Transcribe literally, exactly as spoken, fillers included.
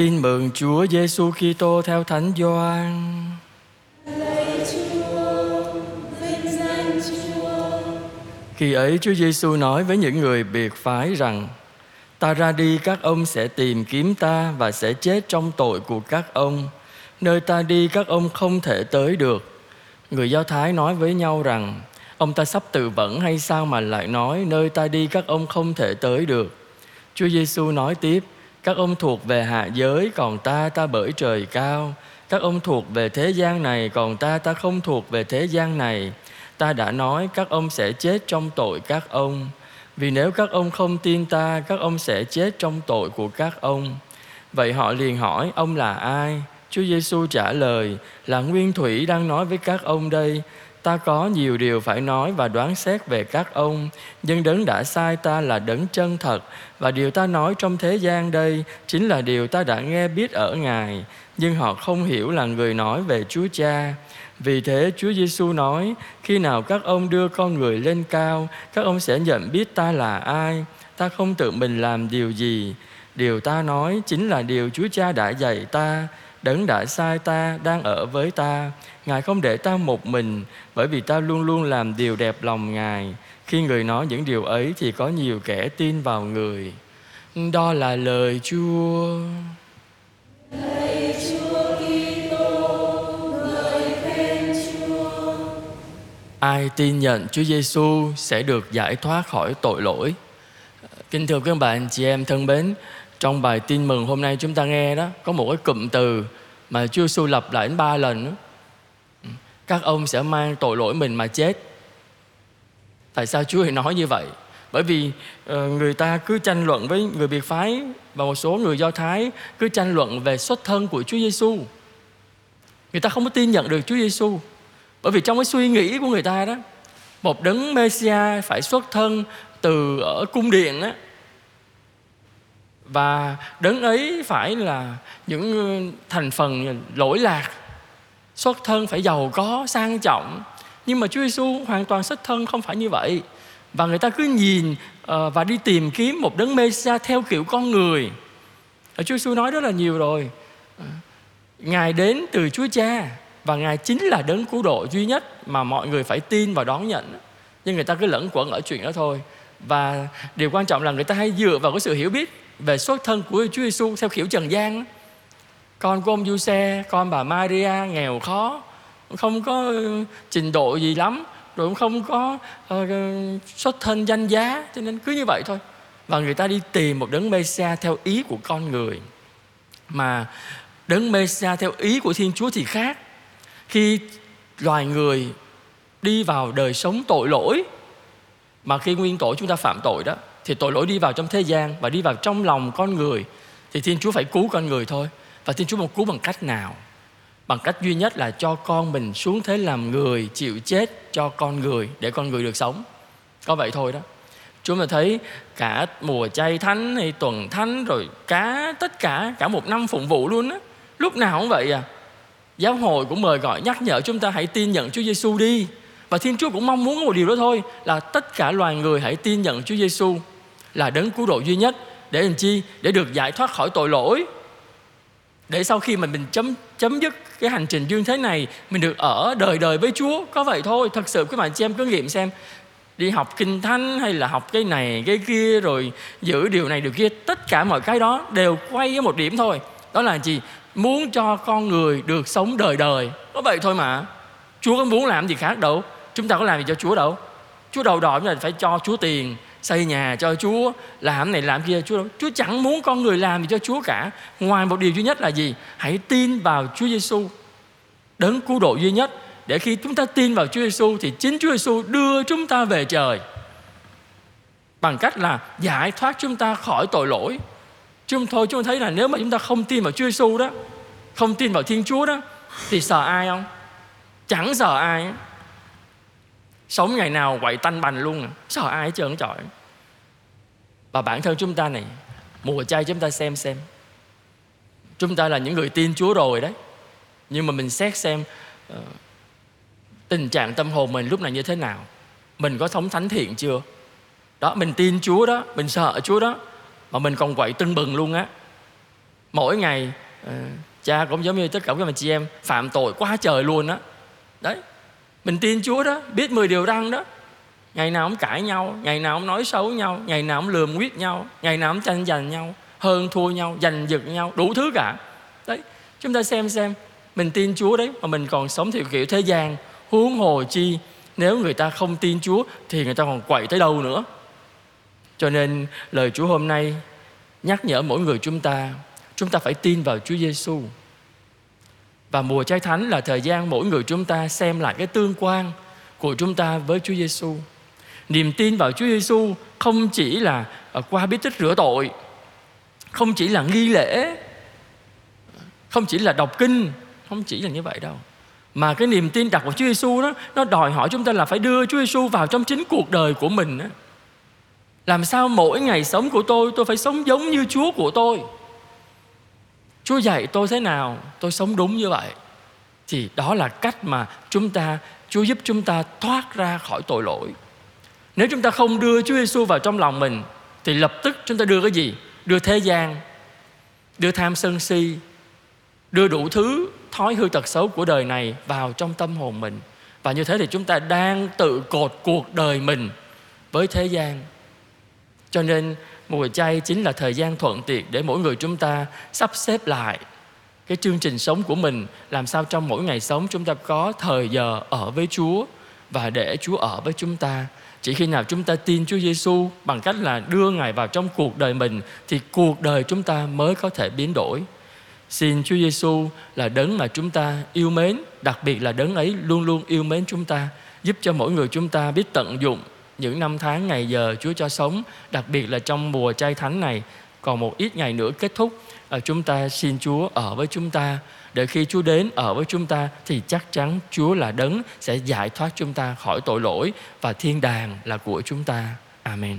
Tin mừng Chúa Giêsu Kitô theo Thánh Gioan. Lạy Chúa, vinh danh Chúa. Khi ấy Chúa Giêsu nói với những người biệt phái rằng: Ta ra đi, các ông sẽ tìm kiếm ta và sẽ chết trong tội của các ông. Nơi ta đi các ông không thể tới được. Người Do Thái nói với nhau rằng: Ông ta sắp tự vẫn hay sao mà lại nói nơi ta đi các ông không thể tới được? Chúa Giêsu nói tiếp: Các ông thuộc về hạ giới, còn ta, ta bởi trời cao. Các ông thuộc về thế gian này, còn ta, ta không thuộc về thế gian này. Ta đã nói các ông sẽ chết trong tội các ông. Vì nếu các ông không tin ta, các ông sẽ chết trong tội của các ông. Vậy họ liền hỏi: Ông là ai? Chúa Giêsu trả lời: Là Nguyên Thủy đang nói với các ông đây. Ta có nhiều điều phải nói và đoán xét về các ông, nhưng Đấng đã sai ta là Đấng chân thật, và điều ta nói trong thế gian đây chính là điều ta đã nghe biết ở Ngài. Nhưng họ không hiểu là người nói về Chúa Cha. Vì thế Chúa Giêsu nói: Khi nào các ông đưa con người lên cao, các ông sẽ nhận biết ta là ai. Ta không tự mình làm điều gì. Điều ta nói chính là điều Chúa Cha đã dạy ta. Đấng đã sai ta đang ở với ta. Ngài không để ta một mình, bởi vì ta luôn luôn làm điều đẹp lòng Ngài. Khi người nói những điều ấy thì có nhiều kẻ tin vào người. Đó là lời Chúa. Lạy Chúa Kitô, ngợi khen Chúa. Ai tin nhận Chúa Giêsu sẽ được giải thoát khỏi tội lỗi. Kính thưa các bạn, chị em thân mến, trong bài tin mừng hôm nay chúng ta nghe đó, có một cái cụm từ mà Chúa Giêsu lặp lại đến ba lần đó. Các ông sẽ mang tội lỗi mình mà chết. Tại sao Chúa lại nói như vậy? Bởi vì người ta cứ tranh luận với người biệt phái và một số người Do Thái cứ tranh luận về xuất thân của Chúa Giêsu. Người ta không có tin nhận được Chúa Giêsu, bởi vì trong cái suy nghĩ của người ta đó, một Đấng Messia phải xuất thân từ ở cung điện á, và Đấng ấy phải là những thành phần lỗi lạc, xuất thân phải giàu có, sang trọng. Nhưng mà Chúa Giêsu hoàn toàn xuất thân không phải như vậy. Và người ta cứ nhìn uh, và đi tìm kiếm một Đấng Messia theo kiểu con người. Chúa Giêsu nói rất là nhiều rồi. Ngài đến từ Chúa Cha, và Ngài chính là Đấng cứu độ duy nhất mà mọi người phải tin và đón nhận. Nhưng người ta cứ lẫn quẩn ở chuyện đó thôi. Và điều quan trọng là người ta hay dựa vào cái sự hiểu biết về xuất thân của Chúa Giêsu theo kiểu trần gian. Con của ông Giuse, con bà Maria nghèo khó, không có trình độ gì lắm, rồi cũng không có uh, xuất thân danh giá, cho nên cứ như vậy thôi. Và người ta đi tìm một Đấng Messia theo ý của con người. Mà Đấng Messia theo ý của Thiên Chúa thì khác. Khi loài người đi vào đời sống tội lỗi, mà khi nguyên tội chúng ta phạm tội đó, thì tội lỗi đi vào trong thế gian và đi vào trong lòng con người, thì Thiên Chúa phải cứu con người thôi. Và Thiên Chúa muốn cứu bằng cách nào? Bằng cách duy nhất là cho con mình xuống thế làm người, chịu chết cho con người, để con người được sống. Có vậy thôi đó. Chúng ta thấy cả mùa chay thánh hay tuần thánh, rồi cả tất cả, cả một năm phụng vụ luôn á, lúc nào cũng vậy à. Giáo hội cũng mời gọi nhắc nhở chúng ta hãy tin nhận Chúa Giêsu đi. Và Thiên Chúa cũng mong muốn có một điều đó thôi, là tất cả loài người hãy tin nhận Chúa Giêsu là Đấng cứu độ duy nhất. Để làm chi? Để được giải thoát khỏi tội lỗi, để sau khi mà mình chấm, chấm dứt cái hành trình dương thế này, mình được ở đời đời với Chúa. Có vậy thôi. Thật sự các bạn chị em cứ nghiệm xem, đi học kinh thánh hay là học cái này cái kia, rồi giữ điều này điều kia, tất cả mọi cái đó đều quay ở một điểm thôi. Đó là gì? Muốn cho con người được sống đời đời. Có vậy thôi mà. Chúa có muốn làm gì khác đâu. Chúng ta có làm gì cho Chúa đâu. Chúa đầu đòi là phải cho Chúa tiền, xây nhà cho Chúa, làm này làm kia. Chúa, Chúa chẳng muốn con người làm gì cho Chúa cả, ngoài một điều duy nhất là gì? Hãy tin vào Chúa Giêsu, Đấng cứu độ duy nhất. Để khi chúng ta tin vào Chúa Giêsu thì chính Chúa Giêsu đưa chúng ta về trời, bằng cách là giải thoát chúng ta khỏi tội lỗi. Chúng thôi chúng ta thấy là nếu mà chúng ta không tin vào Chúa Giêsu đó, không tin vào Thiên Chúa đó, thì sợ ai không? Chẳng sợ ai. Sống ngày nào quậy tanh bành luôn, sợ ai hết trơn trọi. Và bản thân chúng ta này, mùa chay chúng ta xem xem, chúng ta là những người tin Chúa rồi đấy, nhưng mà mình xét xem uh, tình trạng tâm hồn mình lúc này như thế nào. Mình có sống thánh thiện chưa? Đó, mình tin Chúa đó, mình sợ Chúa đó, mà mình còn quậy tưng bừng luôn á, Mỗi ngày cha cũng giống như tất cả các anh chị em phạm tội quá trời luôn đó. Đấy, mình tin Chúa đó, biết mười điều răn đó. Ngày nào cũng cãi nhau, ngày nào cũng nói xấu nhau, ngày nào cũng lườm nguyết nhau, ngày nào cũng tranh giành nhau, hơn thua nhau, giành giật nhau, đủ thứ cả. Đấy, chúng ta xem xem mình tin Chúa đấy mà mình còn sống theo kiểu thế gian, huống hồ chi nếu người ta không tin Chúa thì người ta còn quậy tới đâu nữa. Cho nên lời Chúa hôm nay nhắc nhở mỗi người chúng ta, chúng ta phải tin vào Chúa Giêsu. Và mùa Trai Thánh là thời gian mỗi người chúng ta xem lại cái tương quan của chúng ta với Chúa Giêsu. Niềm tin vào Chúa Giêsu không chỉ là qua bí tích rửa tội, không chỉ là nghi lễ, không chỉ là đọc kinh, không chỉ là như vậy đâu. Mà cái niềm tin đặt vào Chúa Giêsu đó, nó đòi hỏi chúng ta là phải đưa Chúa Giêsu vào trong chính cuộc đời của mình đó. Làm sao mỗi ngày sống của tôi, tôi phải sống giống như Chúa của tôi. Chúa dạy tôi thế nào, tôi sống đúng như vậy. Thì đó là cách mà chúng ta, Chúa giúp chúng ta thoát ra khỏi tội lỗi. Nếu chúng ta không đưa Chúa Giêsu vào trong lòng mình, thì lập tức chúng ta đưa cái gì? Đưa thế gian, đưa tham sân si, đưa đủ thứ thói hư tật xấu của đời này vào trong tâm hồn mình. Và như thế thì chúng ta đang tự cột cuộc đời mình với thế gian. Cho nên mùa chay chính là thời gian thuận tiện để mỗi người chúng ta sắp xếp lại cái chương trình sống của mình, làm sao trong mỗi ngày sống chúng ta có thời giờ ở với Chúa và để Chúa ở với chúng ta. Chỉ khi nào chúng ta tin Chúa Giêsu bằng cách là đưa Ngài vào trong cuộc đời mình thì cuộc đời chúng ta mới có thể biến đổi. Xin Chúa Giêsu là đấng mà chúng ta yêu mến, đặc biệt là đấng ấy luôn luôn yêu mến chúng ta, giúp cho mỗi người chúng ta biết tận dụng những năm tháng ngày giờ Chúa cho sống, đặc biệt là trong mùa Trai Thánh này, còn một ít ngày nữa kết thúc, chúng ta xin Chúa ở với chúng ta. Để khi Chúa đến ở với chúng ta thì chắc chắn Chúa là đấng sẽ giải thoát chúng ta khỏi tội lỗi và thiên đàng là của chúng ta. Amen.